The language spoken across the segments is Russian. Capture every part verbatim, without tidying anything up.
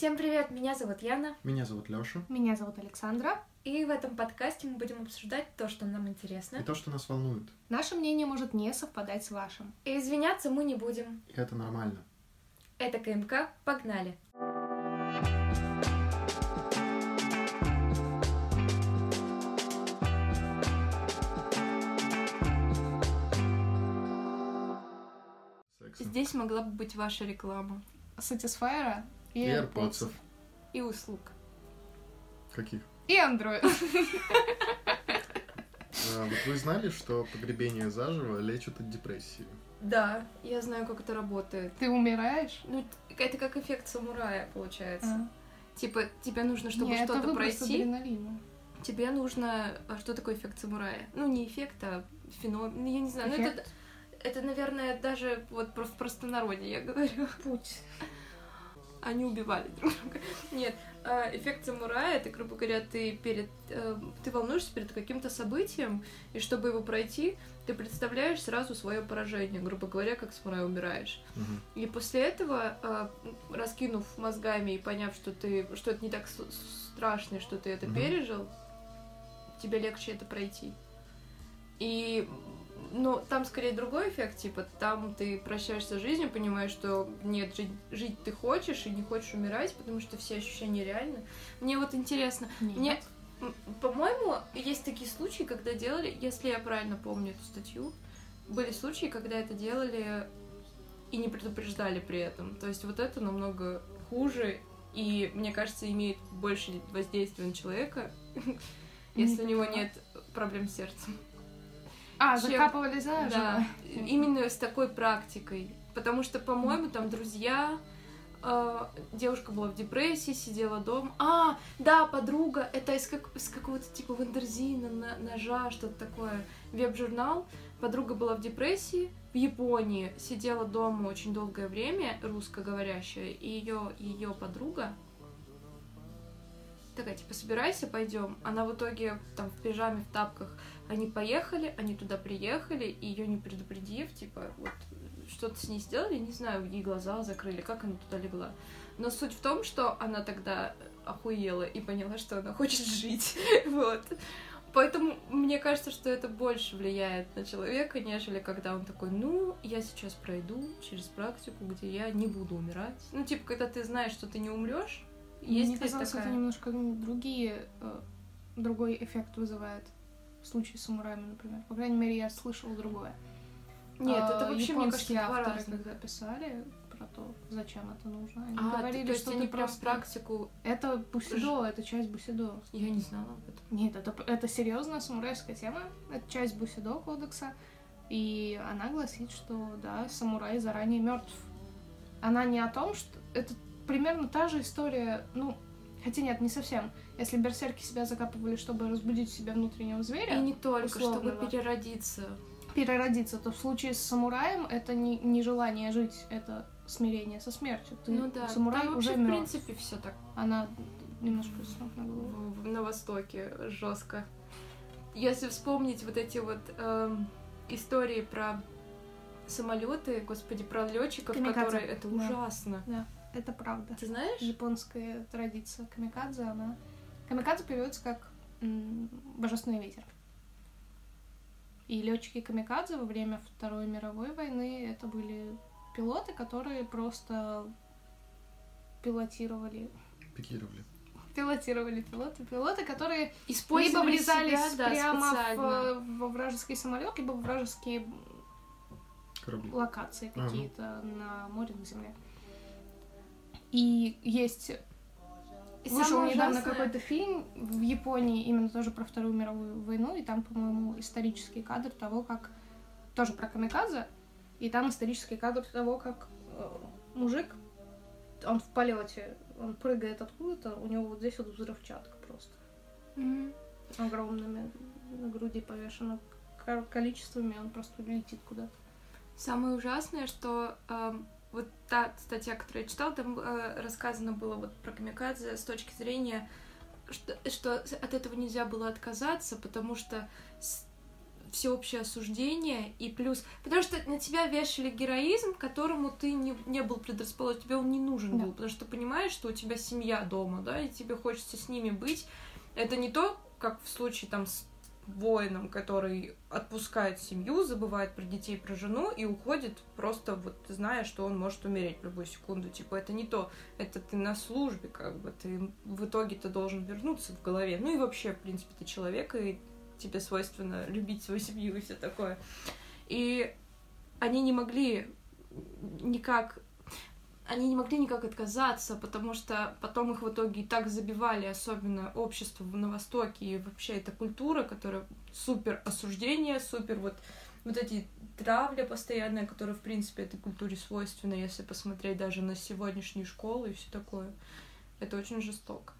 Всем привет, меня зовут Яна. Меня зовут Лёша. Меня зовут Александра. И в этом подкасте мы будем обсуждать то, что нам интересно. И то, что нас волнует. Наше мнение может не совпадать с вашим. И извиняться мы не будем. И это нормально. Это КМК, погнали! Здесь могла бы быть ваша реклама. Satisfyer и AirPods. И услуг. Каких? И Android. Вот вы знали, что погребение заживо лечит от депрессии? Да, я знаю, как это работает. Ты умираешь? Ну, это как эффект самурая, получается. А. Типа, тебе нужно, чтобы Нет, что-то пройти. Адреналина. Тебе нужно... А что такое эффект самурая? Ну, не эффект, а феномен. Я не знаю. Эффект? Это, наверное, даже вот просто в простонародье я говорю. Путь. Они убивали друг друга. Нет, эффект самурая, это, грубо говоря, ты перед ты волнуешься перед каким-то событием, и чтобы его пройти, ты представляешь сразу свое поражение, грубо говоря, как самурай умираешь. Угу. И после этого, раскинув мозгами и поняв, что ты что это не так страшно, что ты это угу. пережил, тебе легче это пройти. И но там скорее другой эффект, типа, там ты прощаешься с жизнью, понимаешь, что нет, жить, жить ты хочешь и не хочешь умирать, потому что все ощущения реальны. Мне вот интересно, нет. Мне, по-моему, есть такие случаи, когда делали, если я правильно помню эту статью, были случаи, когда это делали и не предупреждали при этом. То есть вот это намного хуже и, мне кажется, имеет больше воздействия на человека, если у него нет проблем с сердцем. А, чем... закапывали заживо? Да, именно с такой практикой. Потому что, по-моему, там друзья... Э, девушка была в депрессии, сидела дома. А, да, подруга. Это из, как... из какого-то типа вандерзина, на... ножа, что-то такое. Веб-журнал. Подруга была в депрессии в Японии. Сидела дома очень долгое время, русскоговорящая. И ее, ее подруга... такая, типа, собирайся, пойдем. Она в итоге там в пижаме, в тапках. Они поехали, они туда приехали, и ее не предупредив, типа, вот, что-то с ней сделали, не знаю, ей глаза закрыли, как она туда легла. Но суть в том, что она тогда охуела и поняла, что она хочет жить, вот. Поэтому мне кажется, что это больше влияет на человека, нежели когда он такой, ну, я сейчас пройду через практику, где я не буду умирать. Ну, типа, когда ты знаешь, что ты не умрешь. Мне казалось, такая... это немножко другие, другой эффект вызывает в случае с самураями, например. По крайней мере, я слышала другое. Нет, это вообще, мне кажется, авторы, разных. Когда писали про то, зачем это нужно, они а, говорили, ты, что ты просто... практику... Это бусидо, Ж... это часть бусидо. Я не знала об этом. Нет, это, это серьезная самурайская тема, это часть бусидо кодекса, и она гласит, что, да, самурай заранее мертв. Она не о том, что... это примерно та же история, ну, хотя нет, не совсем. Если берсерки себя закапывали, чтобы разбудить в себе внутреннего зверя... И не только, условного, чтобы переродиться. Переродиться, то в случае с самураем это не, не желание жить, это смирение со смертью. Ты, ну да, самурай там вообще уже в принципе все так. Она немножко на голову. На Востоке жестко. Если вспомнить вот эти вот э, истории про самолеты, господи, про летчиков, Камикадзе. Которые... Это да. Ужасно. Да. Это правда. Ты знаешь? Японская традиция камикадзе, она... Камикадзе переводится как м- «божественный ветер». И летчики камикадзе во время Второй мировой войны это были пилоты, которые просто пилотировали... Пилотировали. Пилотировали пилоты. Пилоты, которые либо влезали себя, прямо да, в, во вражеский самолет, либо в вражеские корабли. Локации какие-то ага. на море, на земле. И есть... И вышел недавно ужасное... какой-то фильм в Японии, именно тоже про Вторую мировую войну, и там, по-моему, исторический кадр того, как... Тоже про камикадзе, и там исторический кадр того, как э, мужик, он в полете, он прыгает откуда-то, у него вот здесь вот взрывчатка просто. Mm-hmm. Огромными на груди повешено количествами, он просто летит куда-то. Самое ужасное, что... Э... Вот та статья, которую я читала, там э, рассказано было вот про камикадзе с точки зрения, что, что от этого нельзя было отказаться, потому что с, всеобщее осуждение, и плюс... Потому что на тебя вешали героизм, которому ты не, не был предрасположен, тебе он не нужен да. был, потому что ты понимаешь, что у тебя семья дома, да, и тебе хочется с ними быть. Это не то, как в случае там с воином, который отпускает семью, забывает про детей, про жену и уходит просто вот зная, что он может умереть в любую секунду. Типа, это не то. Это ты на службе, как бы. Ты в итоге-то должен вернуться в голове. Ну и вообще, в принципе, ты человек, и тебе свойственно любить свою семью и все такое. И они не могли никак... Они не могли никак отказаться, потому что потом их в итоге и так забивали, особенно общество на Востоке, и вообще эта культура, которая супер осуждение, супер вот, вот эти травли постоянные, которые, в принципе, этой культуре свойственны, если посмотреть даже на сегодняшние школы и все такое. Это очень жестоко.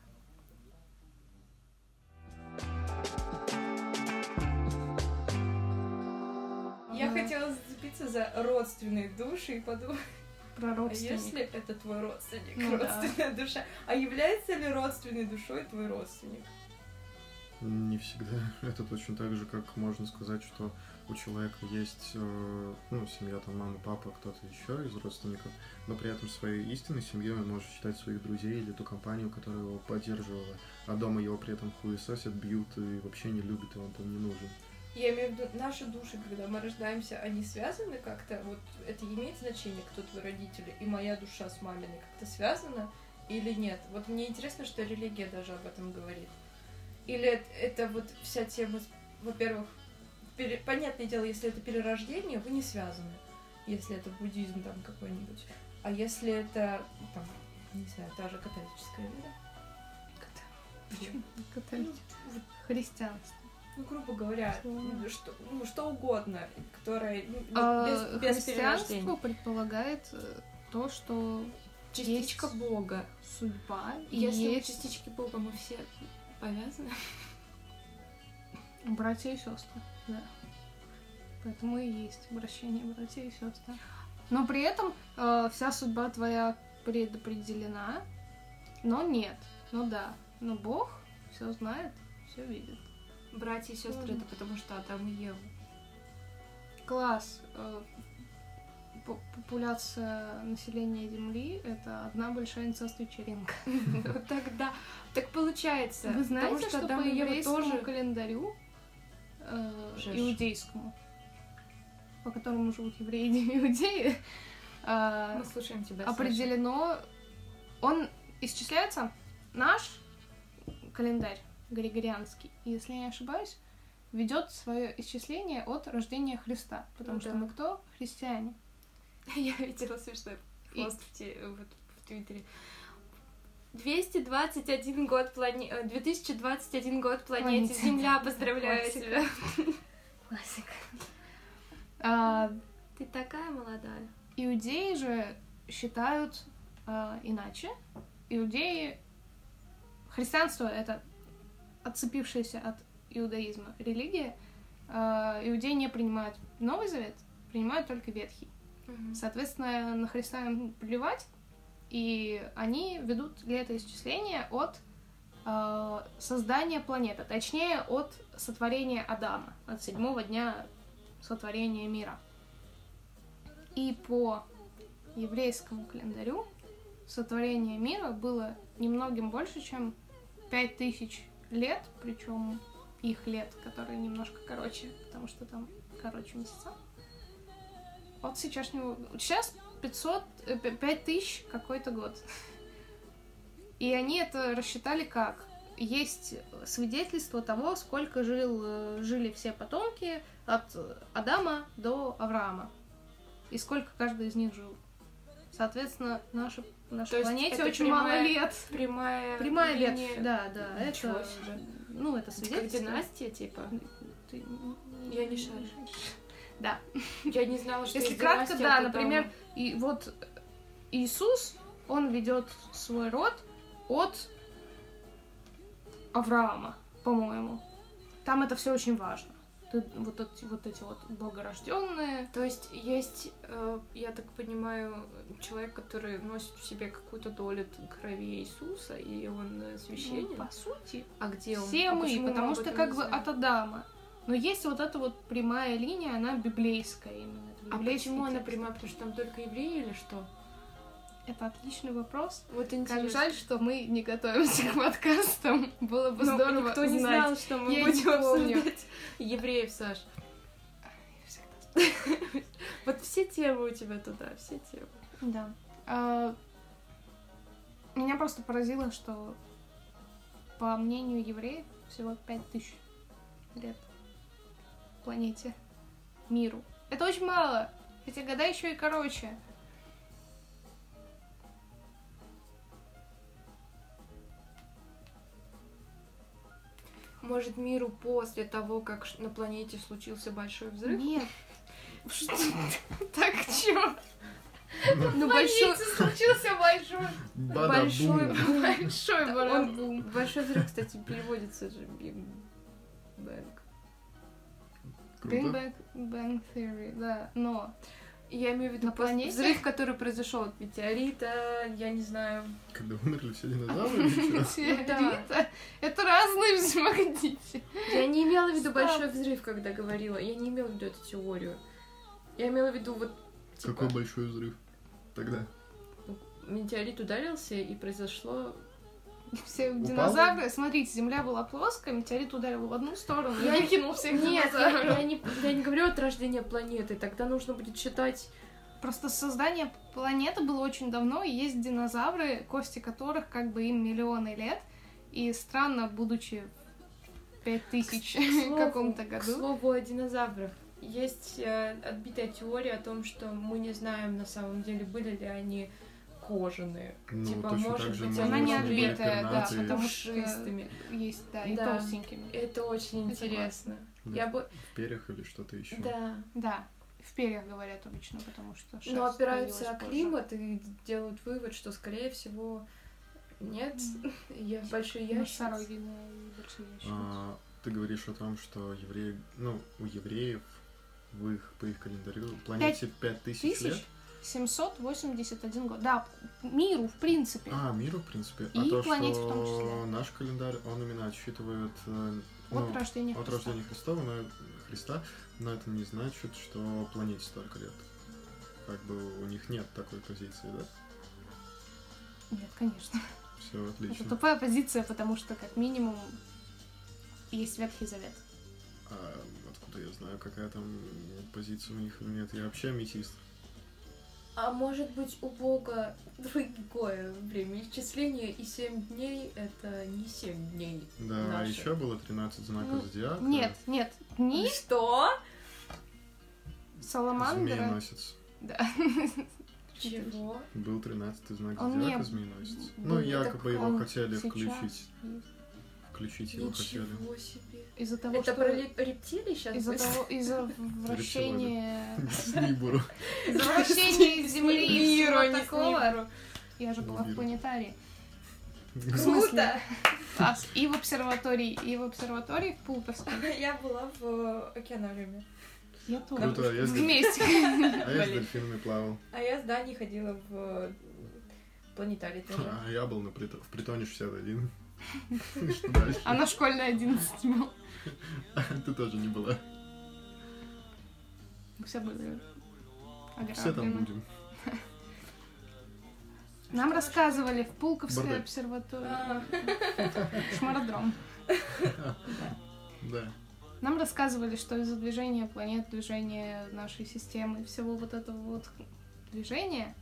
Я хотела зацепиться за родственные души и подумать... А если это твой родственник, ну, родственная да. душа, а является ли родственной душой твой родственник? Не всегда. Это точно так же, как можно сказать, что у человека есть, ну, семья, там, мама, папа, кто-то еще из родственников, но при этом своей истинной семьей он может считать своих друзей или ту компанию, которая его поддерживала, а дома его при этом хуесосят, бьют и вообще не любят, и он там не нужен. Я имею в виду, наши души, когда мы рождаемся, они связаны как-то? Вот это имеет значение, кто твои родители, и моя душа с маминой как-то связана или нет? Вот мне интересно, что религия даже об этом говорит. Или это, это вот вся тема, во-первых, пере... понятное дело, если это перерождение, вы не связаны. Если это буддизм там какой-нибудь. А если это, там, не знаю, та же католическая вера? Кат... Почему? Католическая. Ну, христианство. Ну, грубо говоря, словно. что ну, что угодно, которое ну, а без, без христианство предполагает то, что частичка есть Бога, судьба. И если есть... частички Бога мы все повязаны. Братья и сестры, да. Поэтому и есть обращение братья и сестры. Но при этом э, вся судьба твоя предопределена, но нет, но да, но Бог все знает, все видит. Братья и сестры, mm-hmm. это потому что Адам и Ева. Класс. Популяция населения Земли — это одна большая инцест-вечеринка. Вот так, да. Так получается. Вы знаете, что по еврейскому календарю, иудейскому, по которому живут евреи и иудеи, определено... Он исчисляется наш календарь. Григорианский, если не ошибаюсь, ведет свое исчисление от рождения Христа, потому ну, что да. мы кто? Христиане. Я видела смешной пост в Твиттере. двести двадцать один год планете... две тысячи двадцать один год планете Земля, поздравляю тебя. Классика. Ты такая молодая. Иудеи же считают иначе. Иудеи... Христианство — это отцепившаяся от иудаизма религия, иудеи не принимают Новый Завет, принимают только Ветхий. Угу. Соответственно, на Христа им плевать, и они ведут летоисчисление от э, создания планеты, точнее, от сотворения Адама, от седьмого дня сотворения мира. И по еврейскому календарю сотворение мира было немногим больше, чем пять тысяч лет, причем их лет, которые немножко короче, потому что там короче месяца. Вот сейчасшнего... Сейчас пятьсот... пять тысяч какой-то год. И они это рассчитали как? Есть свидетельство того, сколько жил, жили все потомки от Адама до Авраама. И сколько каждый из них жил. Соответственно, наша... Нашей планете очень прямая, мало лет. Прямая, прямая линия... лет. Да, да. Это, ну, это свидетельство. Как династия, типа. Ты... Я не шарю. Да. Я не знала, что если кратко, да, например, там... и вот Иисус, он ведет свой род от Авраама, по-моему. Там это все очень важно. Вот эти, вот эти вот богорожденные. То есть есть, я так понимаю, человек, который носит в себе какую-то долю крови Иисуса, и он священник. Ну, по сути, а где он? Все а мы, потому что как бы от Адама. Но есть вот эта вот прямая линия, она библейская именно. А почему текст. Она прямая? Потому что там только евреи или что? Это отличный вопрос. Вот интересно. Как жаль, что мы не готовимся к подкастам. Было бы Но здорово никто не знать. Знал, что мы Я будем обсуждать евреев, Саш. Вот все темы у тебя туда, все темы. Да. Меня просто поразило, что по мнению евреев всего пять тысяч лет планете, миру. Это очень мало. Эти года еще и короче. Может, миру после того, как на планете случился большой взрыв? Нет. Что? Так чё? На планете случился большой... Большой... Большой барабум. Большой взрыв, кстати, переводится же Big Bang. Big Bang, Bang Theory, да, но... Я имею в виду взрыв, который произошел от метеорита, я не знаю... Когда умерли все динозавры? Метеорита? Это разные взаимодействия. Я не имела в виду большой взрыв, когда говорила. Я не имела в виду эту теорию. Я имела в виду вот... Какой большой взрыв тогда? Метеорит ударился, и произошло... Все упал? Динозавры, смотрите, Земля была плоская, метеорит ударил в одну сторону, я и выкинул всех динозавров. Нет, я не, я не говорю от рождения планеты, тогда нужно будет считать... Просто создание планеты было очень давно, и есть динозавры, кости которых как бы им миллионы лет, и странно, будучи пять тысяч в каком-то году... К слову о динозаврах, есть э, отбитая теория о том, что мы не знаем на самом деле, были ли они... кожаные. Ну, типа, может быть, она не отбитая, да, потому что есть, да, и да, толстенькими. Это очень это интересно. Да. Я бы... В перьях или что-то еще? Да. Да, в перьях говорят обычно, потому что шерсть. Но опираются на климат и делают вывод, что, скорее всего, нет, я большой ящериц. Ты говоришь о том, что евреи, ну, у евреев в их, по их календарю планете пять тысяч лет? семьсот восемьдесят один год. Да, миру, в принципе. А, миру, в принципе. И а то, планете что в том числе. Наш календарь, он именно отсчитывает э, от, ну, рождения, от Христа. рождения Христа, но, Христа, но это не значит, что планете столько лет. Как бы у них нет такой позиции, да? Нет, конечно. Все отлично. Это тупая позиция, потому что, как минимум, есть Ветхий Завет. А откуда я знаю, какая там позиция у них? Нет, я вообще аметист. А может быть, у Бога другое время исчисления, и семь дней — это не семь дней. Да, наши. А еще было тринадцать знаков ну, зодиака. Нет, нет, дни. Что? Саламандра. Змееносец. Да. Чего? Был тринадцатый знак он зодиака, не... змееносец. Ну, ну якобы его хотели сейчас... включить. Включить его Ничего хотели. Себе. Из-за того, это что... про рептилии сейчас? Из-за того, из-за вращения... Из-за вращения Земли и всего такого. Я же была в планетарии. Круто! И в обсерватории, и в обсерватории в Пулковской. Я была в океанариуме. Я тоже. Вместе. А я с дельфинами плавал. А я с Даней ходила в планетарии тоже. А я был в притоне шестьдесят один. Она школьная одиннадцать была. Ты тоже не была. Все были ограблены. Все там будем. Нам рассказывали в Пулковской обсерватории. Шмародром. Да. Нам рассказывали, что из-за движения планет, движения нашей системы, всего вот этого вот движения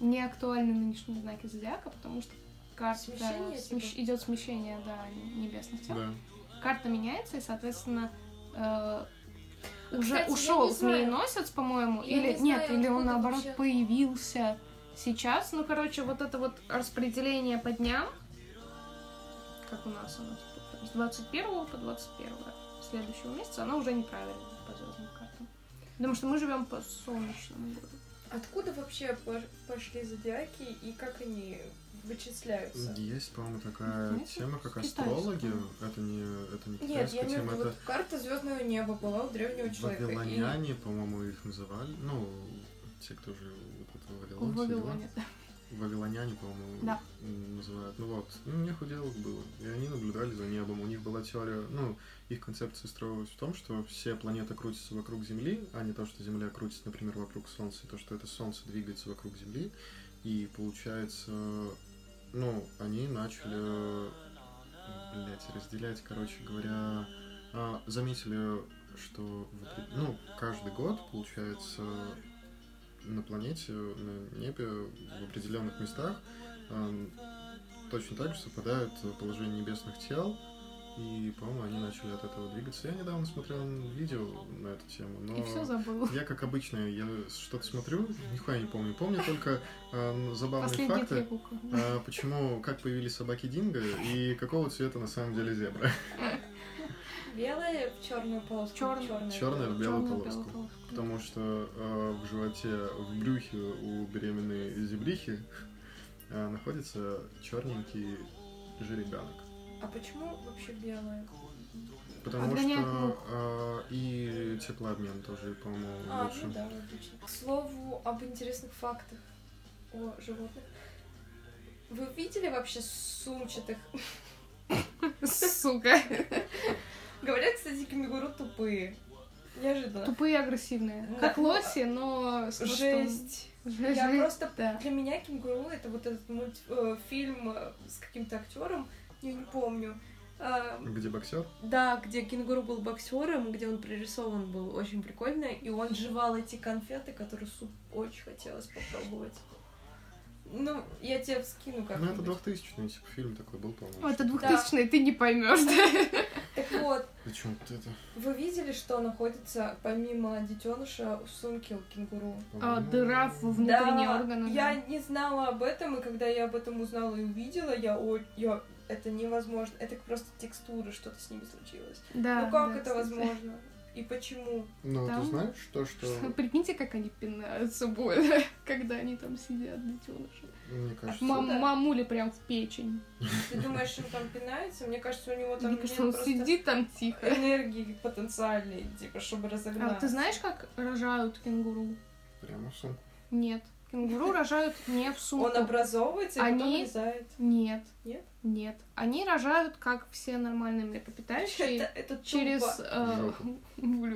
не актуальны нынешние знаки зодиака, потому что Карта, смещение, смещ... идет смещение, да, небесных тел. Да. Карта меняется, и, соответственно, э, уже Кстати, ушел змееносец, по-моему, я или не нет, знаю, или он наоборот вообще... появился сейчас. Ну, короче, вот это вот распределение по дням, как у нас оно, типа, с двадцать первого по двадцать первое следующего месяца, оно уже неправильно по звездным картам. Потому что мы живем по солнечному году. Откуда вообще пошли зодиаки и как они вычисляются? Есть, по-моему, такая Знаете, тема, как астрологи. Это не, это не китайская Нет, тема. Нет, я это... вот карта звездного неба была у древнего человека. Вавилоняне, и... по-моему, их называли. Ну, те, кто жил вот в Вавилоне. В Вавилоне, да. Вавилоняне, по-моему, да. называют. Ну вот, ну, у них уделок было. И они наблюдали за небом. У них была теория, ну, их концепция строилась в том, что все планеты крутятся вокруг Земли, а не то, что Земля крутится, например, вокруг Солнца, и то, что это Солнце двигается вокруг Земли. И получается, ну, они начали, блять, разделять, короче говоря, заметили, что, ну, каждый год, получается, на планете, на небе, в определенных местах э, точно так же совпадают положение небесных тел, и, по-моему, они начали от этого двигаться. Я недавно смотрел видео на эту тему, но и все забыл. Я, как обычно, я что-то смотрю, нихуя не помню. Помню только э, забавные Последние факты, э, почему, как появились собаки динго и какого цвета на самом деле зебра. Белая в черную полоску. Черная, черная в белую полоску. полоску. Потому что э, в животе, в брюхе у беременной зебрихи э, находится черненький жеребенок. А почему вообще белая? Потому Отгоняет что э, и теплообмен тоже, по-моему, а, лучше. Ну да, отлично. К слову, об интересных фактах о животных. Вы видели вообще сумчатых? Сука. Говорят, кстати, кенгуру тупые. Неожиданно. Тупые и агрессивные. Да. Как лоси, но... С Жесть. Жесть. Я просто... Да. Для меня кенгуру это вот этот мультфильм с каким-то актером, я не помню. Где боксер? Да, где кенгуру был боксером, где он прорисован был очень прикольно, и он жевал эти конфеты, которые суп очень хотелось попробовать. Ну, я тебе вскину как-нибудь. Ну, это двухтысячный, типа, фильм такой был, по-моему. О, это двухтысячный, да. Ты не поймешь, да? Так вот. Зачем ты это? Вы видели, что находится, помимо детеныша, в сумке у кенгуру? А, дыра во внутренние органы. Да, я не знала об этом, и когда я об этом узнала и увидела, я... я... Это невозможно. Это просто текстура, что-то с ними случилось. Да. Ну, как это возможно? И почему? Ну, там... ты знаешь, то, что... Прикиньте, как они пинаются больно, когда они там сидят, детёныши. Мне кажется... Мам, мамуля прям в печень. Ты думаешь, он там пинается? Мне кажется, у него там... Мне кажется, он сидит там тихо. Энергии потенциальные, типа, чтобы разогнаться. А ты знаешь, как рожают кенгуру? Прямо в сумку? Нет. Кенгуру рожают не в сумку. Он образовывается, и потом вылезает? Нет. Нет? Нет. Они рожают, как все нормальные млекопитающие, это, это через... Э,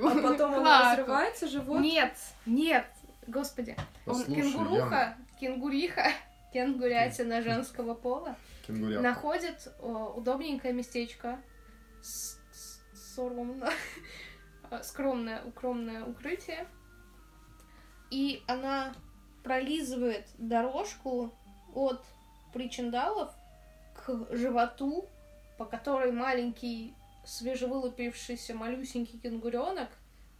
а потом он разрывается, живот? Нет, нет, господи. Послушай, он, кенгуруха, я... кенгуриха, кенгурятина женского пола Кенгуряха. Находит о, удобненькое местечко, с, с, соромно, скромное, укромное укрытие, и она пролизывает дорожку от причиндалов к животу, по которой маленький свежевылупившийся малюсенький кенгуренок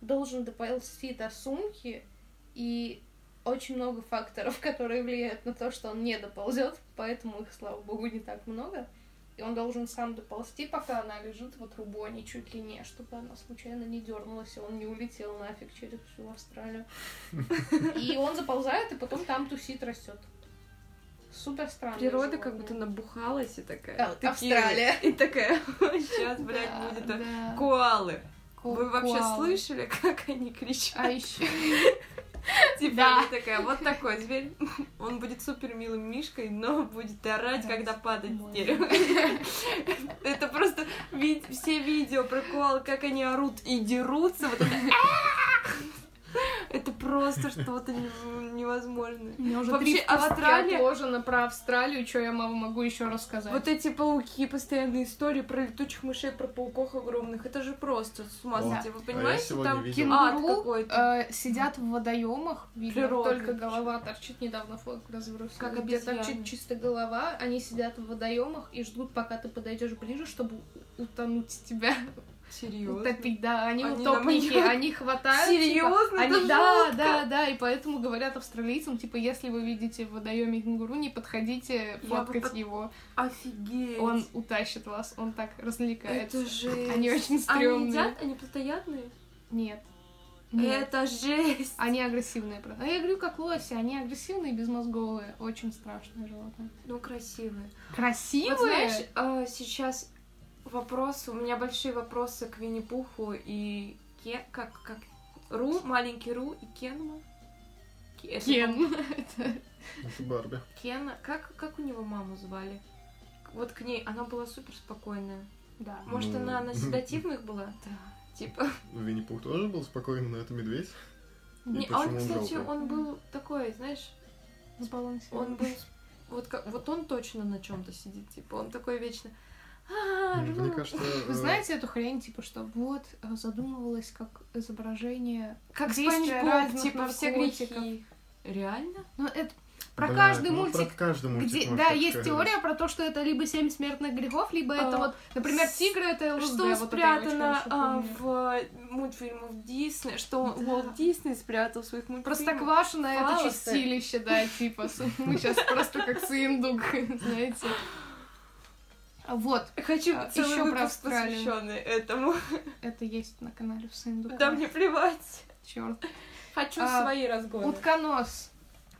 должен доползти до сумки, и очень много факторов, которые влияют на то, что он не доползет, поэтому их, слава богу, не так много, и он должен сам доползти, пока она лежит в трубу, не чуть ли не, чтобы она случайно не дернулась, и он не улетел нафиг через всю Австралию. И он заползает, и потом там тусит, растет. Супер странно. Природа как будто набухалась и такая. Австралия. И такая, сейчас, блядь, будет коалы. Вы вообще слышали, как они кричат? А еще... Типа, да. Она такая, вот такой зверь, он будет супер милым мишкой, но будет орать, да, когда падает с дерева. Это просто все видео про коал, как они орут и дерутся. Это просто что-то невозможное. Вообще Австралия положена про Австралию, что я могу еще рассказать. Вот эти пауки, постоянные истории про летучих мышей, про пауков огромных, это же просто с ума сойти. Вы понимаете, там кенгуру сидят в водоемах, видно, только голова торчит. Недавно фотку развернулась, где торчит чисто голова. Они сидят в водоемах и ждут, пока ты подойдешь ближе, чтобы утонуть тебя. Серьезно? Утопить, да, они, они утопники, меня... они хватают. Серьезно? Типа, они, да, жутко. да, да, и поэтому говорят австралийцам, типа, если вы видите в водоеме кенгуру, не подходите фоткать бы... его. Офигеть. Он утащит вас, он так развлекается. Это жесть. Они очень стрёмные. Они едят? Они плотоядные? Нет. Нет. Это жесть. Они агрессивные, правда. А я говорю, как лоси, они агрессивные, безмозговые, очень страшные животные. Ну, красивые. Красивые? Вот знаешь, а, сейчас... Вопрос, у меня большие вопросы к Винни-Пуху и Кен, как, как Ру, маленький Ру и Кену. Кен. Кен. Это Барби. Кена, как, как у него маму звали? Вот к ней, она была супер спокойная. Да. Может, ну... она на седативных была? Да, типа... Винни-Пух тоже был спокойный, но это медведь. Не, а он, кстати, он, он был такой, знаешь... Сбалансированный. Он был... Вот, как... вот он точно на чем-то сидит, типа, он такой вечно... Мне кажется, вы знаете эту хрень, типа, что вот задумывалось как изображение, как действие разных типа все грехи. Реально? Ну это про, да, каждый, ну, мультик, про каждый мультик, где, да, есть сказать. Теория про то, что это либо семь смертных грехов, либо а, это вот, например, тигры, это ЛСД, что вот спрятано а, в мультфильмах Дисней, что да. Уолт Дисней спрятал в своих мультфильмах. Простоквашино это чистилище, да, типа, мы сейчас просто как сыендук, знаете. Вот. Хочу целый выпуск, посвященный этому. Это есть на канале в Сындуке. Да мне плевать. Черт. Хочу а, свои разгоны. Утконос.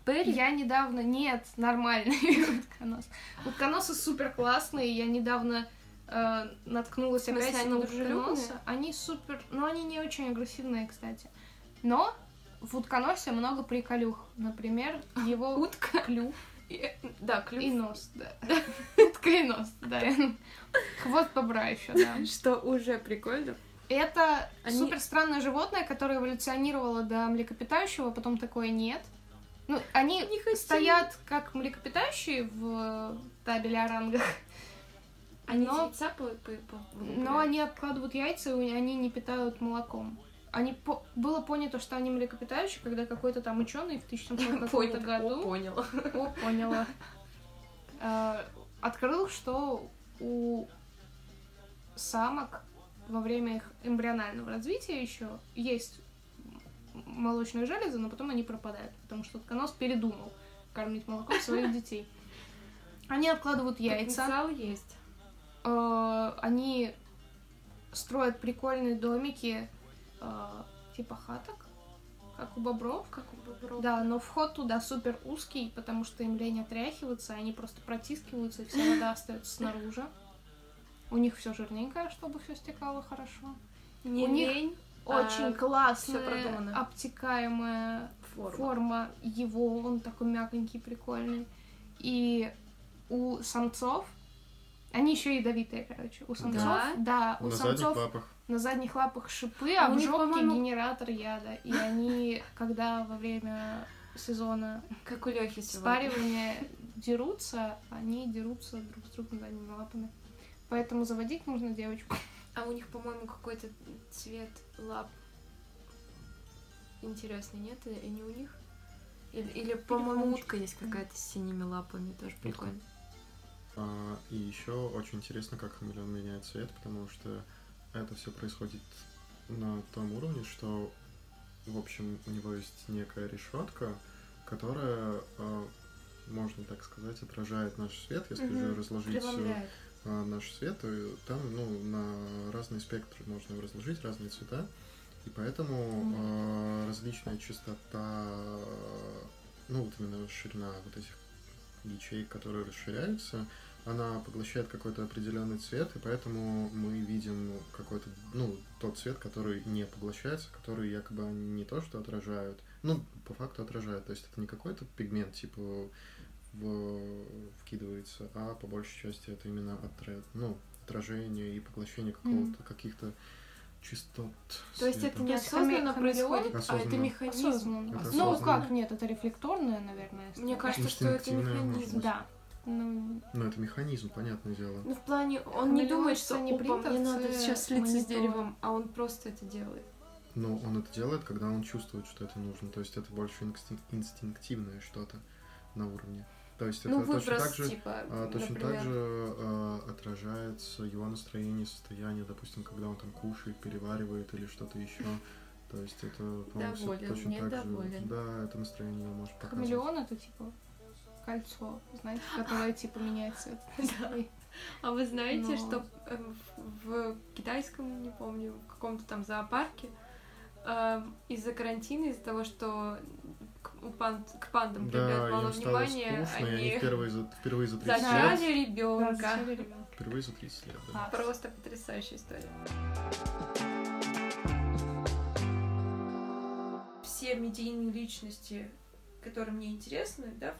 Перри? Я недавно... Нет, нормальный утконос. Утконосы супер классные. Я недавно э, наткнулась опять на утконоса. Они супер... Но они не очень агрессивные, кстати. Но в утконосе много приколюх. Например, его утка клюв. И, да, клюв. И нос, да. Утка и нос, да. Хвост бобра еще, да. Что уже прикольно. Это Они... супер странное животное, которое эволюционировало до млекопитающего, потом такое нет. Ну, они не стоят как млекопитающие в табеле о рангах. Они но... яйца по... по... Но они откладывают яйца, и они не питают молоком. Они по... Было понято, что они млекопитающие, когда какой-то там ученый в тысяча семьсот каком-то году... О, поняла. О, поняла. Э, открыл, что у самок во время их эмбрионального развития еще есть молочные железы, но потом они пропадают, потому что утконос передумал кормить молоком своих детей. Они откладывают яйца. Потенциал есть. Э, они строят прикольные домики... типа хаток, как у бобров, как у бобров. Да, но вход туда супер узкий, потому что им лень отряхиваться, они просто протискиваются, и вся вода остается снаружи. У них все жирненькое, чтобы все стекало хорошо. Не у лень, них очень а классная, обтекаемая форма. форма его, он такой мягонький, прикольный. И у самцов, они еще ядовитые, короче, у самцов, да, да у на самцов. На задних лапах шипы, а, а в жопке генератор яда. И они, когда во время сезона как у Лёхи спаривания дерутся, они дерутся друг с другом задними лапами. Поэтому заводить нужно девочку. А у них, по-моему, какой-то цвет лап интересный, нет? И не у них? Или, или по-моему, утка есть какая-то с синими лапами, тоже прикольно. А, и еще очень интересно, как хамелеон меняет цвет, потому что это все происходит на том уровне, что, в общем, у него есть некая решетка, которая, можно так сказать, отражает наш свет. Если угу. же разложить наш свет, то там, ну, на разные спектры можно разложить, разные цвета. И поэтому угу. различная частота, ну, вот именно ширина вот этих ячеек, которые расширяются, она поглощает какой-то определенный цвет, и поэтому мы видим какой-то, ну, тот цвет, который не поглощается, который якобы не то что отражают, ну, по факту отражают. То есть это не какой-то пигмент, типа, в... вкидывается, а по большей части это именно отра... ну, отражение и поглощение какого-то, mm. каких-то частот. То света. Есть это не осознанно происходит, осознанно. А это механизм? Осознанно. Это ну, как? Нет, это рефлекторное, наверное. Мне кажется, что это механизм. Да. Ну, ну, это механизм, понятное дело. Ну, в плане, он Хамелеон не думает, что не принято, мне надо сейчас слиться с деревом, а он просто это делает. Ну, он это делает, когда он чувствует, что это нужно. То есть это больше инстинк- инстинктивное что-то на уровне. То есть это ну, выброс, точно так же, типа, а, точно так же а, отражается его настроение, состояние, допустим, когда он там кушает, переваривает или что-то еще. То есть это, по-моему, доволен, точно так доволен. Же. Да, это настроение его может показывать. Хамелеон это типа... кольцо, знаете, которое типа меняет цвет. Да. А вы знаете, но... что в, в китайском, не помню, в каком-то там зоопарке э, из-за карантина, из-за того, что к, панд, к пандам прибегает мало внимания, они впервые за, впервые за тридцать зачали лет. Ребенка. Впервые за тридцать лет, да. А, просто потрясающая история. Все медийные личности которые мне интересны, да,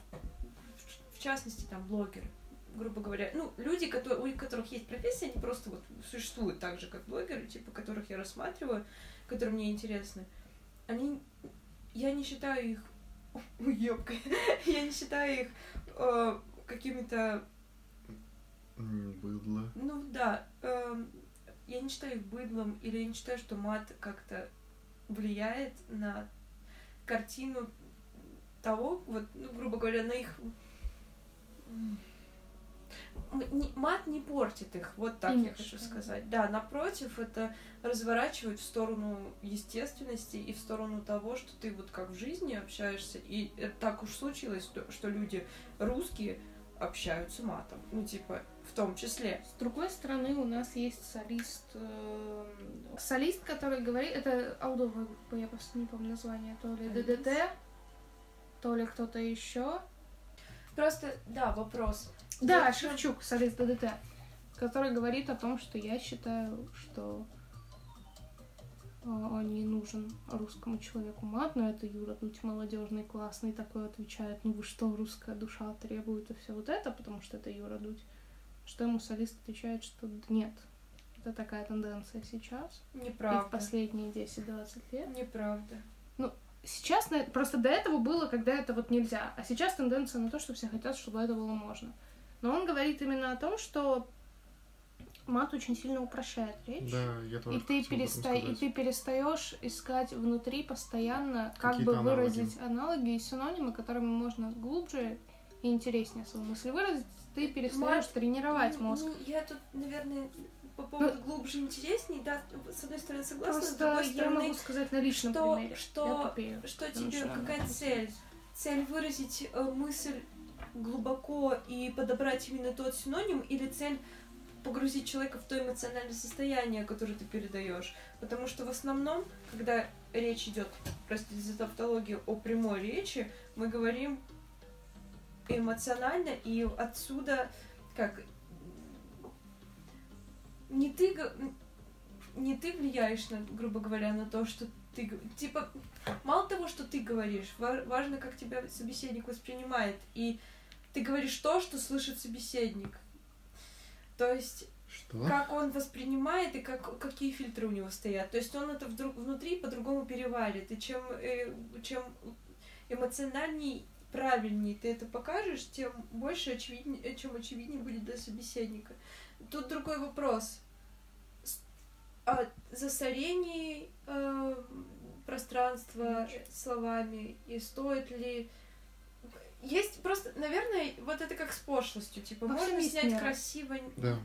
в частности, там, блогеры, грубо говоря, ну, люди, которые, у которых есть профессия, они просто вот существуют так же, как блогеры, типа, которых я рассматриваю, которые мне интересны, они, я не считаю их уёбкой, я не считаю их э, какими-то... Быдло. Ну, да, э, я не считаю их быдлом, или я не считаю, что мат как-то влияет на картину того, вот, ну, грубо говоря, на их... Мат не портит их, вот так я хочу сказать. Да, напротив, это разворачивает в сторону естественности и в сторону того, что ты вот как в жизни общаешься, и так уж случилось, что люди русские общаются матом, ну, типа, в том числе. С другой стороны, у нас есть солист, э, солист, который говорит, это аудовая группа, я просто не помню название, то ли ДДТ, то ли кто-то еще. Просто, да, вопрос. Да, Шевчук, солист ДДТ, который говорит о том, что я считаю, что он не нужен русскому человеку мат, но это Юра Дудь молодежный, классный, такой отвечает, ну вы что, русская душа требует и все вот это, потому что это Юра Дудь. Что ему солист отвечает, что нет. Это такая тенденция сейчас. Неправда. И в последние десять-двадцать лет. Неправда. Ну, сейчас, просто до этого было, когда это вот нельзя, а сейчас тенденция на то, что все хотят, чтобы это было можно. Но он говорит именно о том, что мат очень сильно упрощает речь. Да, я тоже и, ты переста... и ты перестаешь искать внутри постоянно, как Какие-то бы аналоги. выразить аналоги и синонимы, которыми можно глубже и интереснее свою мысль выразить. Ты перестаешь мат... тренировать мозг. Ну, я тут, наверное, по поводу глубже интересней, да, с одной стороны согласна, Просто с другой стороны... я могу сказать на личном что, примере. Что, тупею, что тебе, что какая она... цель? Цель выразить э, мысль глубоко и подобрать именно тот синоним, или цель погрузить человека в то эмоциональное состояние, которое ты передаешь? Потому что в основном, когда речь идет, просто из-за тавтологии, о прямой речи, мы говорим эмоционально, и отсюда как не ты не ты влияешь на, грубо говоря, на то, что ты типа мало того, что ты говоришь, важно, как тебя собеседник воспринимает, и ты говоришь то, что слышит собеседник. То есть, что? Как он воспринимает и как, какие фильтры у него стоят. То есть, он это вдруг, внутри по-другому переварит. И чем, э, чем эмоциональней, правильней ты это покажешь, тем больше очевиднее, чем очевиднее будет для собеседника. Тут другой вопрос. О засорении э, пространства словами. И стоит ли... Есть просто, наверное, вот это как с пошлостью, типа, Вообще можно снять нет. красиво, да.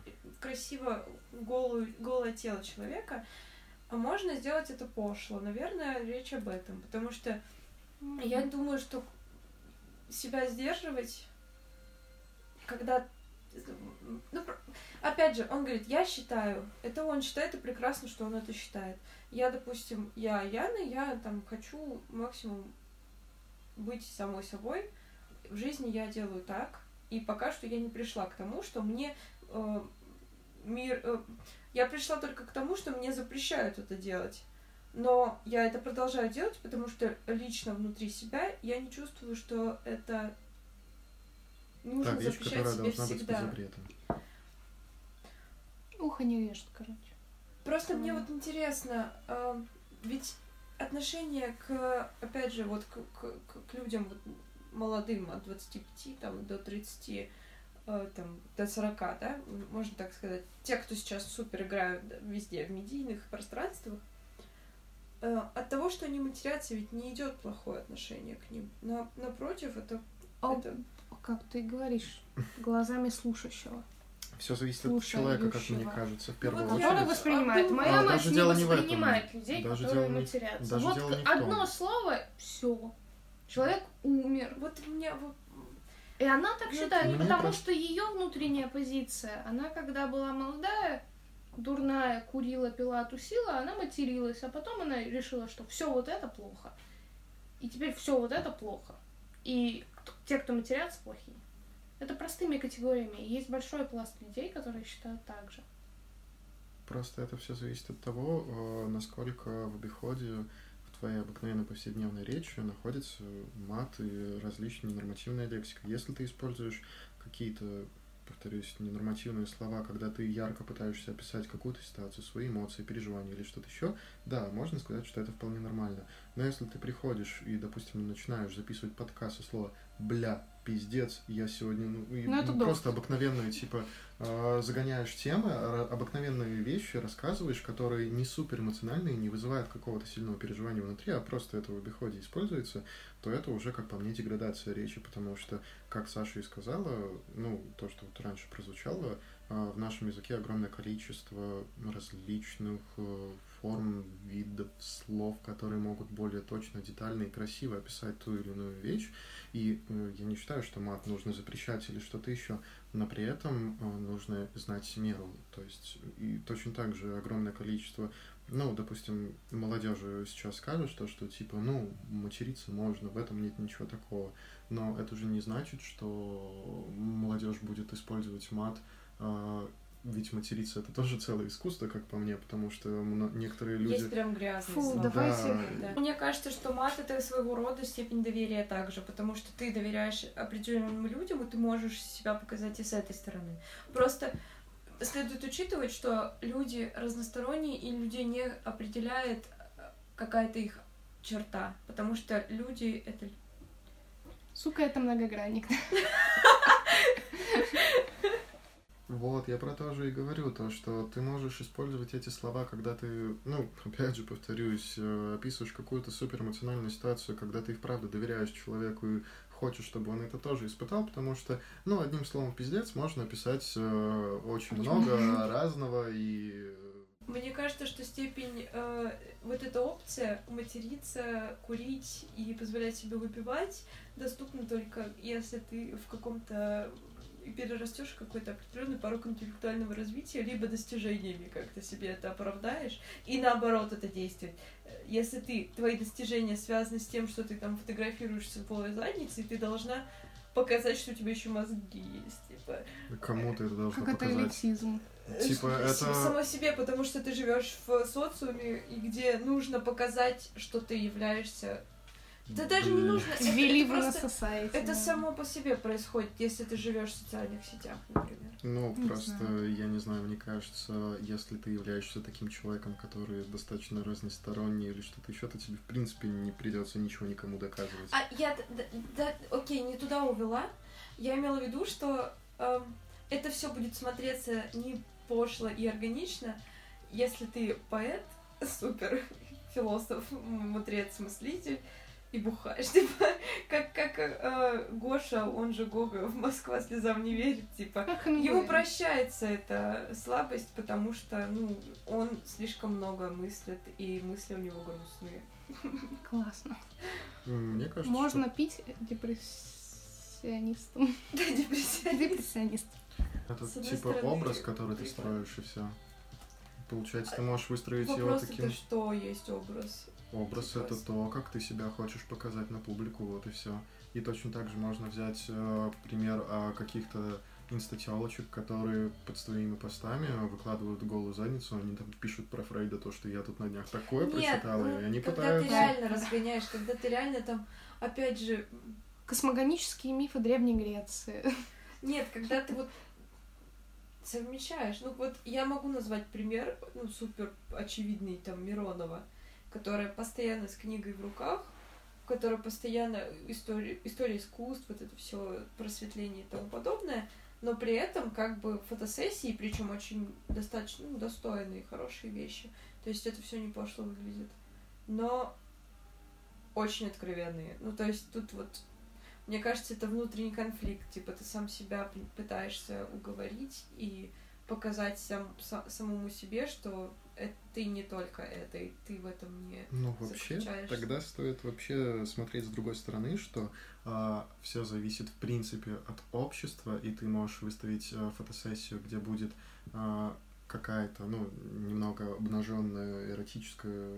красиво голую, голое тело человека, а можно сделать это пошло. Наверное, речь об этом, потому что mm-hmm. я думаю, что себя сдерживать, когда... Ну, опять же, он говорит, я считаю, это он считает, и прекрасно, что он это считает. Я, допустим, я Яна, я там хочу максимум быть самой собой, в жизни я делаю так, и пока что я не пришла к тому, что мне э, мир... Э, я пришла только к тому, что мне запрещают это делать. Но я это продолжаю делать, потому что лично внутри себя я не чувствую, что это нужно так, запрещать вещь, себе всегда. Ухо не режет, короче. Просто mm. мне вот интересно, э, ведь отношение к, опять же, вот к, к, к людям... Вот, молодым, от двадцати пяти там, до тридцати, э, там, до сорока, да, можно так сказать, те, кто сейчас супер играют везде, в медийных пространствах, э, от того, что они матерятся, ведь не идет плохое отношение к ним. Но, напротив, это... О, это... Как ты говоришь, глазами слушающего. Все зависит от человека, как мне кажется, в первую очередь. Который воспринимает. Моя мать не воспринимает людей, которые матерятся. Вот одно слово, все. Человек умер. Вот у меня... И она так Нет, считает, потому просто... что ее внутренняя позиция, она когда была молодая, дурная, курила, пила, тусила, она материлась, а потом она решила, что все вот это плохо. И теперь все вот это плохо. И те, кто матерятся, плохие. Это простыми категориями. Есть большой пласт людей, которые считают так же. Просто это все зависит от того, насколько в обиходе своей обыкновенной повседневной речью находятся мат и различные ненормативная лексика. Если ты используешь какие-то, повторюсь, ненормативные слова, когда ты ярко пытаешься описать какую-то ситуацию, свои эмоции, переживания или что-то еще, да, можно сказать, что это вполне нормально. Но если ты приходишь и, допустим, начинаешь записывать подкаст со слова «бля», «пиздец», «я сегодня», ну, и, ну просто обыкновенные, типа, э, загоняешь темы, обыкновенные вещи рассказываешь, которые не супер эмоциональные, не вызывают какого-то сильного переживания внутри, а просто это в обиходе используется, то это уже, как по мне, деградация речи, потому что, как Саша и сказала, ну, то, что вот раньше прозвучало, э, в нашем языке огромное количество различных э, форм, видов, слов, которые могут более точно, детально и красиво описать ту или иную вещь. И э, я не считаю, что мат нужно запрещать или что-то еще, но при этом э, нужно знать меру. То есть и точно так же огромное количество, ну, допустим, молодежи сейчас скажут, то, что типа, ну, материться можно, в этом нет ничего такого. Но это же не значит, что молодежь будет использовать мат, э, ведь материться — это тоже целое искусство, как по мне, потому что некоторые люди... Есть прям грязные Фу, слова. Давайте... Да. Мне кажется, что мат — это своего рода степень доверия также, потому что ты доверяешь определенным людям, и ты можешь себя показать и с этой стороны. Просто следует учитывать, что люди разносторонние, и людей не определяет какая-то их черта, потому что люди — это... Сука, это многогранник. Вот, я про то же и говорю, то, что ты можешь использовать эти слова, когда ты, ну, опять же, повторюсь, описываешь какую-то суперэмоциональную ситуацию, когда ты и вправду доверяешь человеку и хочешь, чтобы он это тоже испытал, потому что, ну, одним словом, пиздец можно описать э, очень много разного и... Мне кажется, что степень, э, вот эта опция материться, курить и позволять себе выпивать доступна только, если ты в каком-то... и перерастешь какой-то определенный порог интеллектуального развития, либо достижениями как-то себе это оправдаешь, и наоборот это действует. Если ты, твои достижения связаны с тем, что ты там фотографируешься с голой задницей, ты должна показать, что у тебя еще мозги есть. Типа. Кому-то это должно показать. Как это элитизм. Типа это... Само себе, потому что ты живешь в социуме, где нужно показать, что ты являешься. Да даже не нужно. Это, ввели это, просто, society, это да. само по себе происходит, если ты живешь в социальных сетях, например. Ну, не просто, знаю. я не знаю, мне кажется, если ты являешься таким человеком, который достаточно разносторонний или что-то еще, то тебе, в принципе, не придется ничего никому доказывать. А я, да, да, окей, не туда увела. Я имела в виду, что э, это все будет смотреться не пошло и органично, если ты поэт, супер, философ, мудрец, мыслитель, и бухаешь, типа, как, как э, Гоша, он же Гога, в «Москва слезам не верит», типа, ему прощается эта слабость, потому что, ну, он слишком много мыслит, и мысли у него грустные. Классно. Мне кажется, можно что... пить депрессионистом. Да, депрессионист. Это, типа, образ, который ты строишь, и все. Получается, ты можешь выстроить его таким... Вопрос — это что есть образ? Образ — это то, как ты себя хочешь показать на публику, вот и все. И точно так же можно взять э, пример э, каких-то инстатиолочек, которые под своими постами выкладывают голую задницу, они там пишут про Фрейда то, что я тут на днях такое Нет, прочитала, ну, и они когда пытаются... когда ты реально разгоняешь, когда ты реально там, опять же... Космогонические мифы Древней Греции. Нет, когда ты вот... совмещаешь. Ну вот я могу назвать пример, ну, супер очевидный, там, Миронова, которая постоянно с книгой в руках, которая постоянно история, история искусств, вот это все просветление и тому подобное, но при этом как бы фотосессии, причем очень достаточно, ну, достойные, хорошие вещи. То есть это все не пошло выглядит. Но очень откровенные. Ну, то есть тут вот, мне кажется, это внутренний конфликт. Типа ты сам себя пытаешься уговорить и показать сам, сам, самому себе, что это, ты не только это, и ты в этом не Ну, вообще, заключаешься. Тогда стоит вообще смотреть с другой стороны, что э, все зависит, в принципе, от общества, и ты можешь выставить э, фотосессию, где будет э, какая-то, ну, немного обнаженная эротическая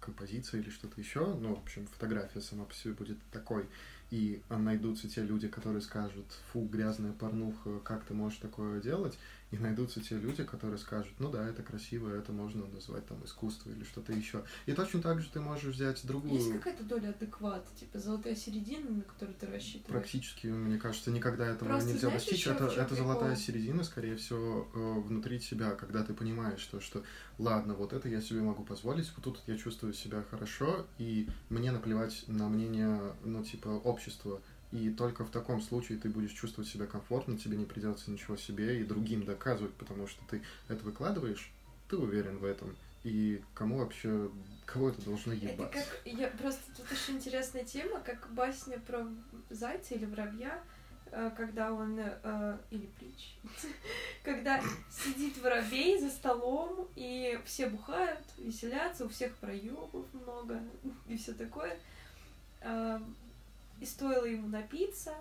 композиция или что-то еще, ну, в общем, фотография сама по себе будет такой, и найдутся те люди, которые скажут: фу, грязная порнуха, как ты можешь такое делать? И найдутся те люди, которые скажут: ну да, это красиво, это можно назвать там искусство или что-то еще. И точно так же ты можешь взять другую... Есть какая-то доля адеквата, типа золотая середина, на которую ты рассчитываешь? Практически, мне кажется, никогда этого Просто, нельзя знаешь, достичь. Это, это золотая середина, скорее всего, внутри тебя, когда ты понимаешь, что, что ладно, вот это я себе могу позволить, вот тут я чувствую себя хорошо, и мне наплевать на мнение, ну типа, общества. И только в таком случае ты будешь чувствовать себя комфортно, тебе не придется ничего себе и другим доказывать, потому что ты это выкладываешь, ты уверен в этом. И кому вообще, кого это должно ебаться? Это как, я, просто тут очень интересная тема, как басня про зайца или воробья, когда он, или притч, когда сидит воробей за столом, и все бухают, веселятся, у всех проёбов много, и все такое. И стоило ему напиться,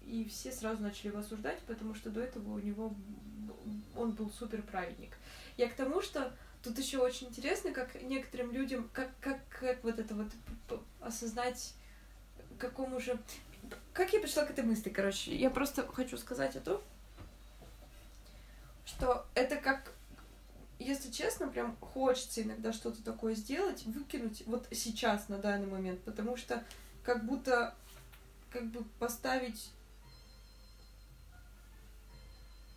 и все сразу начали его осуждать, потому что до этого у него он был супер праведник. Я к тому, что тут еще очень интересно, как некоторым людям, как, как, как вот это вот осознать, какому же... Как я пришла к этой мысли, короче. Я просто хочу сказать о том, что это как... Если честно, прям хочется иногда что-то такое сделать, выкинуть вот сейчас, на данный момент, потому что как будто, как бы поставить...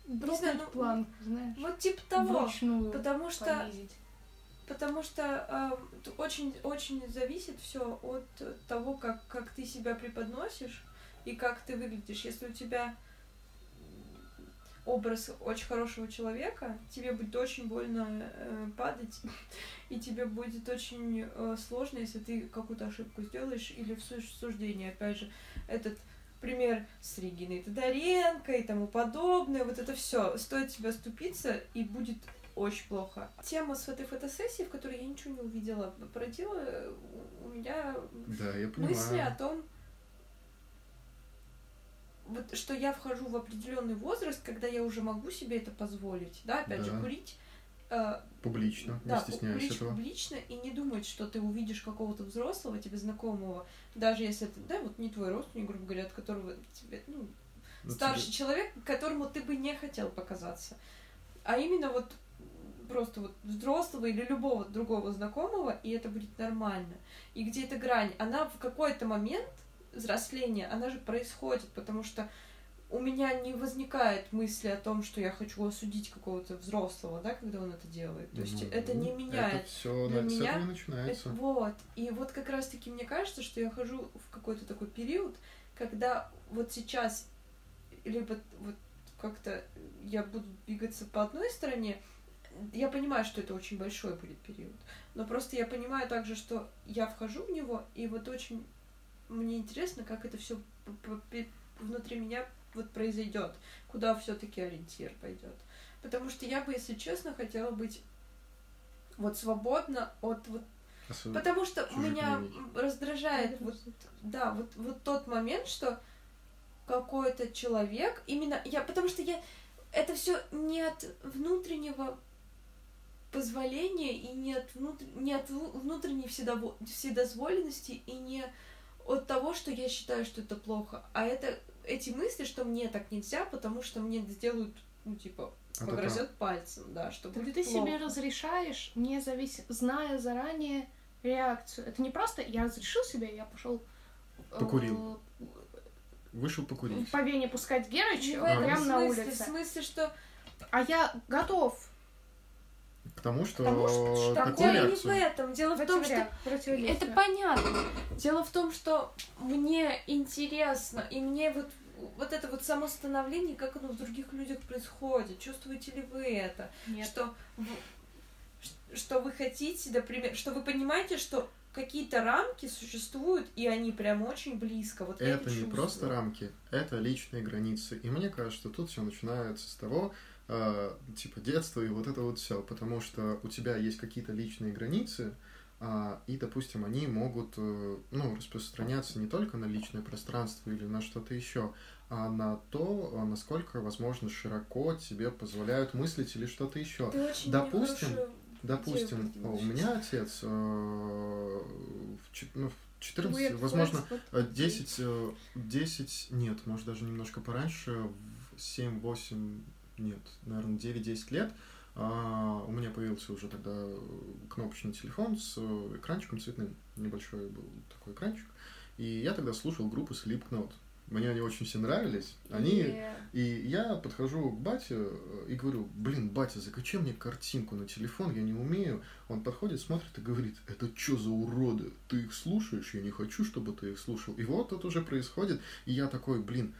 Дропнуть планку, знаешь. Вот типа того. Вручную потому что, понизить. Потому что э, очень, очень зависит все от того, как, как ты себя преподносишь и как ты выглядишь. Если у тебя образ очень хорошего человека, тебе будет очень больно э, падать, и тебе будет очень э, сложно, если ты какую-то ошибку сделаешь или в суждении. Опять же, этот пример с Региной Тодоренко и тому подобное, вот это все. Стоит тебя ступиться, и будет очень плохо. Тема с этой фотосессии, в которой я ничего не увидела, породила у меня да, я понимаю. мысли о том, вот, что я вхожу в определенный возраст, когда я уже могу себе это позволить, да, опять да. же, курить. Э, публично, да, не стесняюсь курить этого. Публично, и не думать, что ты увидишь какого-то взрослого, тебе знакомого, даже если это, да, вот не твой родственник, грубо говоря, от которого тебе, ну, ну старший тебе... человек, которому ты бы не хотел показаться, а именно вот просто вот взрослого или любого другого знакомого, и это будет нормально. И где эта грань, она в какой-то момент... взросление, она же происходит, потому что у меня не возникает мысли о том, что я хочу осудить какого-то взрослого, да, когда он это делает. То есть ну, это не меняет. Это все для меня не начинается. Это, вот. И вот как раз-таки мне кажется, что я хожу в какой-то такой период, когда вот сейчас либо вот как-то я буду двигаться по одной стороне, я понимаю, что это очень большой будет период, но просто я понимаю также, что я вхожу в него, и вот очень мне интересно, как это все внутри меня вот произойдет, куда все-таки ориентир пойдет. Потому что я бы, если честно, хотела быть вот свободна от вот. А потому что меня раздражает вот, да, вот, вот тот момент, что какой-то человек, именно я, потому что я это все не от внутреннего позволения и не от, внутр... не от внутренней вседов... вседозволенности и не от того, что я считаю, что это плохо, а это эти мысли, что мне так нельзя, потому что мне сделают, ну, типа, погрозят пальцем, да, что так будет ты плохо. Ты себе разрешаешь, не завис... зная заранее реакцию. Это не просто я разрешил себе, я пошел покурил. Э... Вышел покурить. По вене пускать Герыча а, прямо на улице. В смысле, что... А я готов. Потому что, Потому что такую реакцию... не в этом. Дело в том, что... Это понятно. Дело в том, что мне интересно, и мне вот, вот это вот само становление, как оно в других людях происходит. Чувствуете ли вы это? Нет. Что, что вы хотите, например, что вы понимаете, что какие-то рамки существуют, и они прям очень близко. Вот это не чувствую. Просто рамки, это личные границы. И мне кажется, тут все начинается с того, Uh, типа детства и вот это вот все, потому что у тебя есть какие-то личные границы, uh, и, допустим, они могут uh, ну, распространяться не только на личное пространство или на что-то еще, а на то, насколько, возможно, широко тебе позволяют мыслить или что-то еще. Допустим, допустим, у меня отец uh, в, ну, в четырнадцать, возможно, десять, десять, нет, может, даже немножко пораньше, семь-восемь, нет, наверное, девять-десять лет, а, у меня появился уже тогда кнопочный телефон с экранчиком цветным, небольшой был такой экранчик, и я тогда слушал группу Slipknot. Мне они очень все нравились. Они... Yeah. И я подхожу к бате и говорю, блин, батя, закачай мне картинку на телефон, я не умею. Он подходит, смотрит и говорит, это что за уроды? Ты их слушаешь? Я не хочу, чтобы ты их слушал. И вот это уже происходит. И я такой, блин,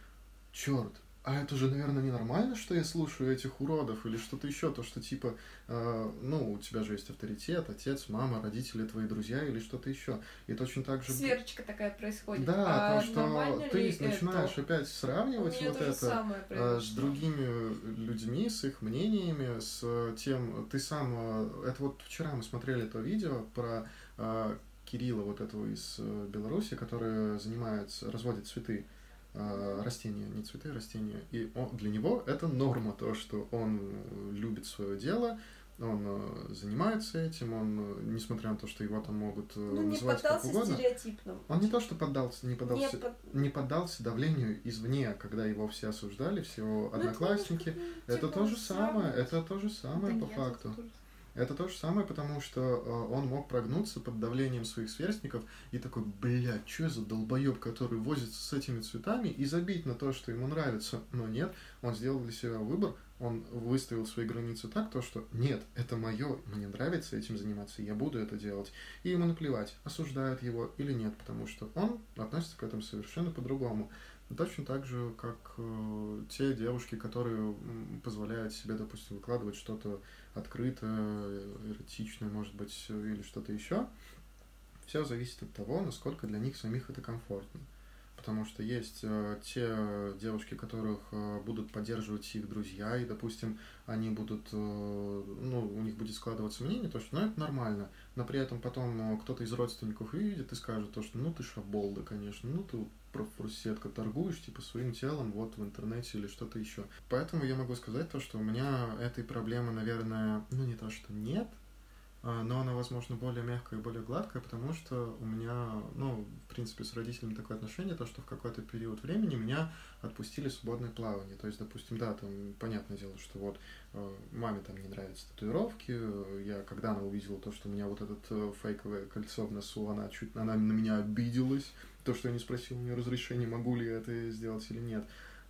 черт, а это же, наверное, ненормально, что я слушаю этих уродов или что-то еще, то, что типа, э, ну, у тебя же есть авторитет, отец, мама, родители, твои друзья или что-то еще. И точно так же... Сверочка такая происходит. Да, а потому что ты начинаешь это? опять сравнивать вот это с другими людьми, с их мнениями, с тем... Ты сам... Это вот вчера мы смотрели то видео про э, Кирилла, вот этого из Беларуси, который занимается, разводит цветы. Растения, не цветы, растения. И он, для него это норма, то, что он любит свое дело, он занимается этим, он, несмотря на то, что его там могут ну, называть как угодно. Он не то, что поддался, не поддался, не, по... не поддался давлению извне, когда его все осуждали, все его одноклассники. Ну, это, это, то же самое, это то же самое, это по нет, факту. Это Это то же самое, потому что он мог прогнуться под давлением своих сверстников и такой, бля, что за долбоеб, который возится с этими цветами, и забить на то, что ему нравится. Но нет, он сделал для себя выбор, он выставил свои границы так, то, что нет, это мое, мне нравится этим заниматься, я буду это делать. И ему наплевать, осуждают его или нет, потому что он относится к этому совершенно по-другому. Точно так же, как э, те девушки, которые позволяют себе, допустим, выкладывать что-то открытое, эротичное, может быть, или что-то еще. Все зависит от того, насколько для них самих это комфортно. Потому что есть э, те девушки, которых э, будут поддерживать их друзья, и, допустим, они будут, э, ну, у них будет складываться мнение, то, что, ну, это нормально, но при этом потом э, кто-то из родственников видит и скажет, то, что, ну, ты шаболда, конечно, ну, ты профурсетка, торгуешь, типа, своим телом, вот, в интернете или что-то еще. Поэтому я могу сказать то, что у меня этой проблемы, наверное, ну, не то, что нет, но она, возможно, более мягкая и более гладкая, потому что у меня, ну, в принципе, с родителями такое отношение, то, что в какой-то период времени меня отпустили в свободное плавание. То есть, допустим, да, там, понятное дело, что вот маме там не нравятся татуировки, я, когда она увидела то, что у меня вот это фейковое кольцо в носу, она чуть, она на меня обиделась, то, что я не спросил у нее разрешения, могу ли я это сделать или нет.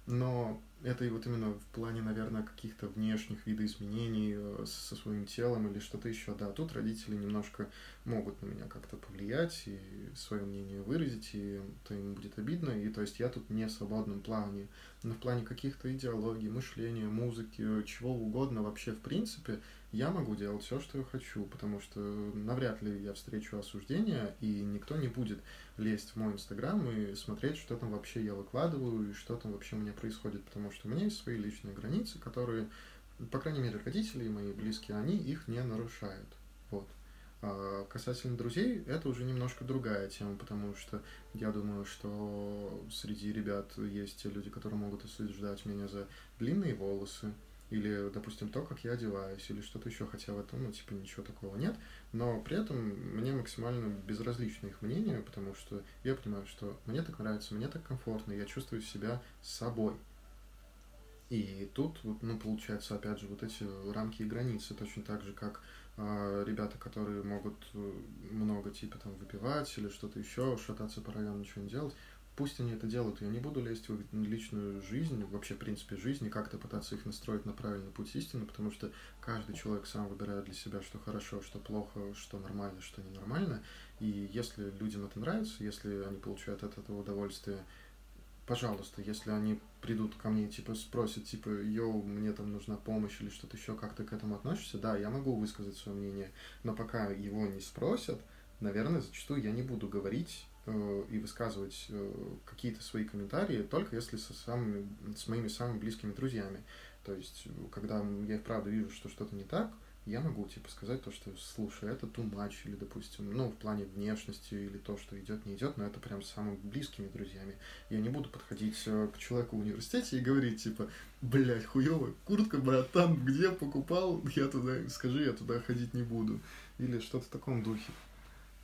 Но это и вот именно в плане, наверное, каких-то внешних видоизменений со своим телом или что-то еще. Да, тут родители немножко могут на меня как-то повлиять и свое мнение выразить, и то им будет обидно. И то есть я тут не в свободном плане, но в плане каких-то идеологий, мышления, музыки, чего угодно вообще в принципе, я могу делать все, что я хочу, потому что навряд ли я встречу осуждение, и никто не будет лезть в мой инстаграм и смотреть, что там вообще я выкладываю и что там вообще у меня происходит, потому что у меня есть свои личные границы, которые, по крайней мере, родители и мои близкие, они их не нарушают. Вот. А касательно друзей, это уже немножко другая тема, потому что я думаю, что среди ребят есть люди, которые могут осуждать меня за длинные волосы, или, допустим, то, как я одеваюсь, или что-то еще, хотя в этом, ну, типа, ничего такого нет, но при этом мне максимально безразлично их мнение, потому что я понимаю, что мне так нравится, мне так комфортно, я чувствую себя собой. И тут, ну, получается, опять же, вот эти рамки и границы, точно так же, как э, ребята, которые могут много, типа, там, выпивать или что-то еще, шататься по району, ничего не делать, пусть они это делают, я не буду лезть в их личную жизнь, вообще, в принципе, жизнь, и как-то пытаться их настроить на правильный путь истины, потому что каждый человек сам выбирает для себя, что хорошо, что плохо, что нормально, что ненормально, и если людям это нравится, если они получают от этого удовольствие, пожалуйста, если они придут ко мне, типа, спросят, типа, йоу, мне там нужна помощь или что-то еще, как ты к этому относишься, да, я могу высказать свое мнение, но пока его не спросят, наверное, зачастую я не буду говорить и высказывать какие-то свои комментарии, только если со самыми, с моими самыми близкими друзьями. То есть, когда я и правда вижу, что что-то не так, я могу, типа, сказать то, что, слушай, это too much, или, допустим, ну, в плане внешности, или то, что идет, не идет, но это прям с самыми близкими друзьями. Я не буду подходить к человеку в университете и говорить, типа, блядь, хуёвая куртка, братан, где покупал, я туда, скажи, я туда ходить не буду, или что-то в таком духе.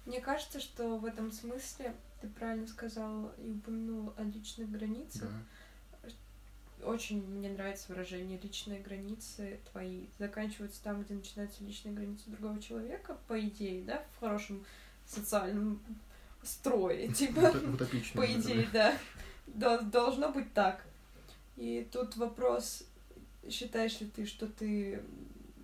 Мне кажется, что в этом смысле ты правильно сказала и упомянула о личных границах. Да. Очень мне нравится выражение «личные границы твои заканчиваются там, где начинаются личные границы другого человека», по идее, да, в хорошем социальном строе, типа, по идее, да, должно быть так. И тут вопрос, считаешь ли ты, что ты...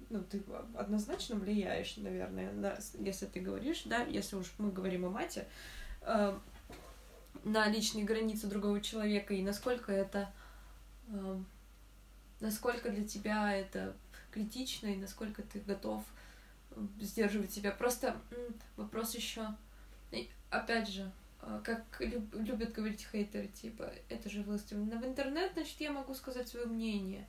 Ну, ты однозначно влияешь, наверное, на, если ты говоришь, да, если уж мы говорим о мате, э, на личные границы другого человека, и насколько это, э, насколько для тебя это критично, и насколько ты готов сдерживать себя. Просто вопрос еще, опять же, как любят говорить хейтеры, типа, это же выставлено в интернет, значит, я могу сказать свое мнение.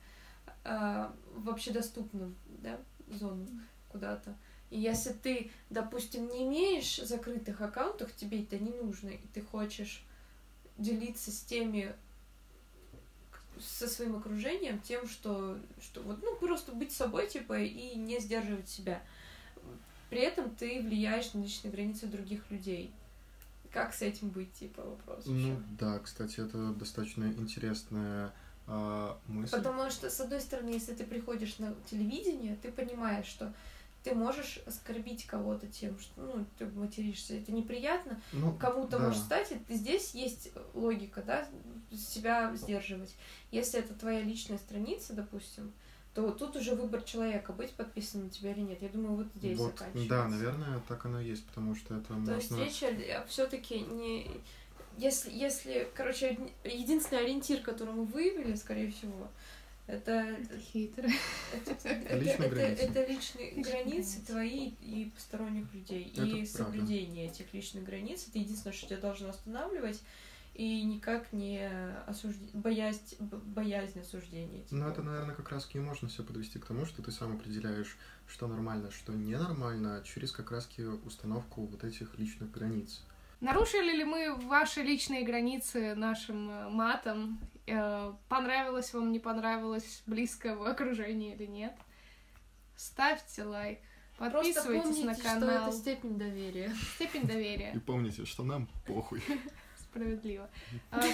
В общедоступную, да, зону куда-то. И если ты, допустим, не имеешь закрытых аккаунтов, тебе это не нужно, и ты хочешь делиться с теми, со своим окружением, тем, что, что вот, ну, просто быть собой, типа, и не сдерживать себя. При этом ты влияешь на личные границы других людей. Как с этим быть, типа, вопрос? Ну, еще? Да, кстати, это достаточно интересная мысль. Потому что, с одной стороны, если ты приходишь на телевидение, ты понимаешь, что ты можешь оскорбить кого-то тем, что, ну, ты материшься, это неприятно, ну, кому-то да. может стать, и здесь есть логика, да, себя сдерживать. Если это твоя личная страница, допустим, то тут уже выбор человека, быть подписан на тебя или нет. Я думаю, вот здесь вот, заканчивается. Да, наверное, так оно и есть, потому что это... То можно... есть речь все-таки не... Если, если, короче, единственный ориентир, который мы выявили, скорее всего, это... Это хейтеры. Это, это, личные, это, границы. Это, это личные, личные границы твои и посторонних людей. Это и правда. Соблюдение этих личных границ. Это единственное, что тебя должно останавливать. И никак не осуждать, боязнь, боязнь осуждения. Типа. Ну, это, наверное, как раз и можно все подвести к тому, что ты сам определяешь, что нормально, что ненормально, через как раз установку вот этих личных границ. Нарушили ли мы ваши личные границы нашим матом? Понравилось вам, не понравилось, близко в окружении или нет? Ставьте лайк, подписывайтесь помните, на канал. Просто помните, что это степень доверия. Степень доверия. И помните, что нам похуй. Справедливо.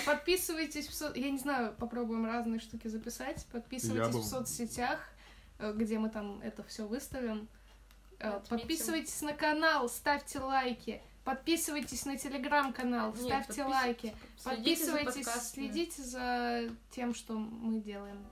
Подписывайтесь в соцсетях. Я не знаю, попробуем разные штуки записать. Подписывайтесь в соцсетях, где мы там это все выставим. Подписывайтесь на канал, ставьте лайки. Подписывайтесь на телеграм-канал, Нет, ставьте подпис... лайки, следите подписывайтесь, за следите за тем, что мы делаем.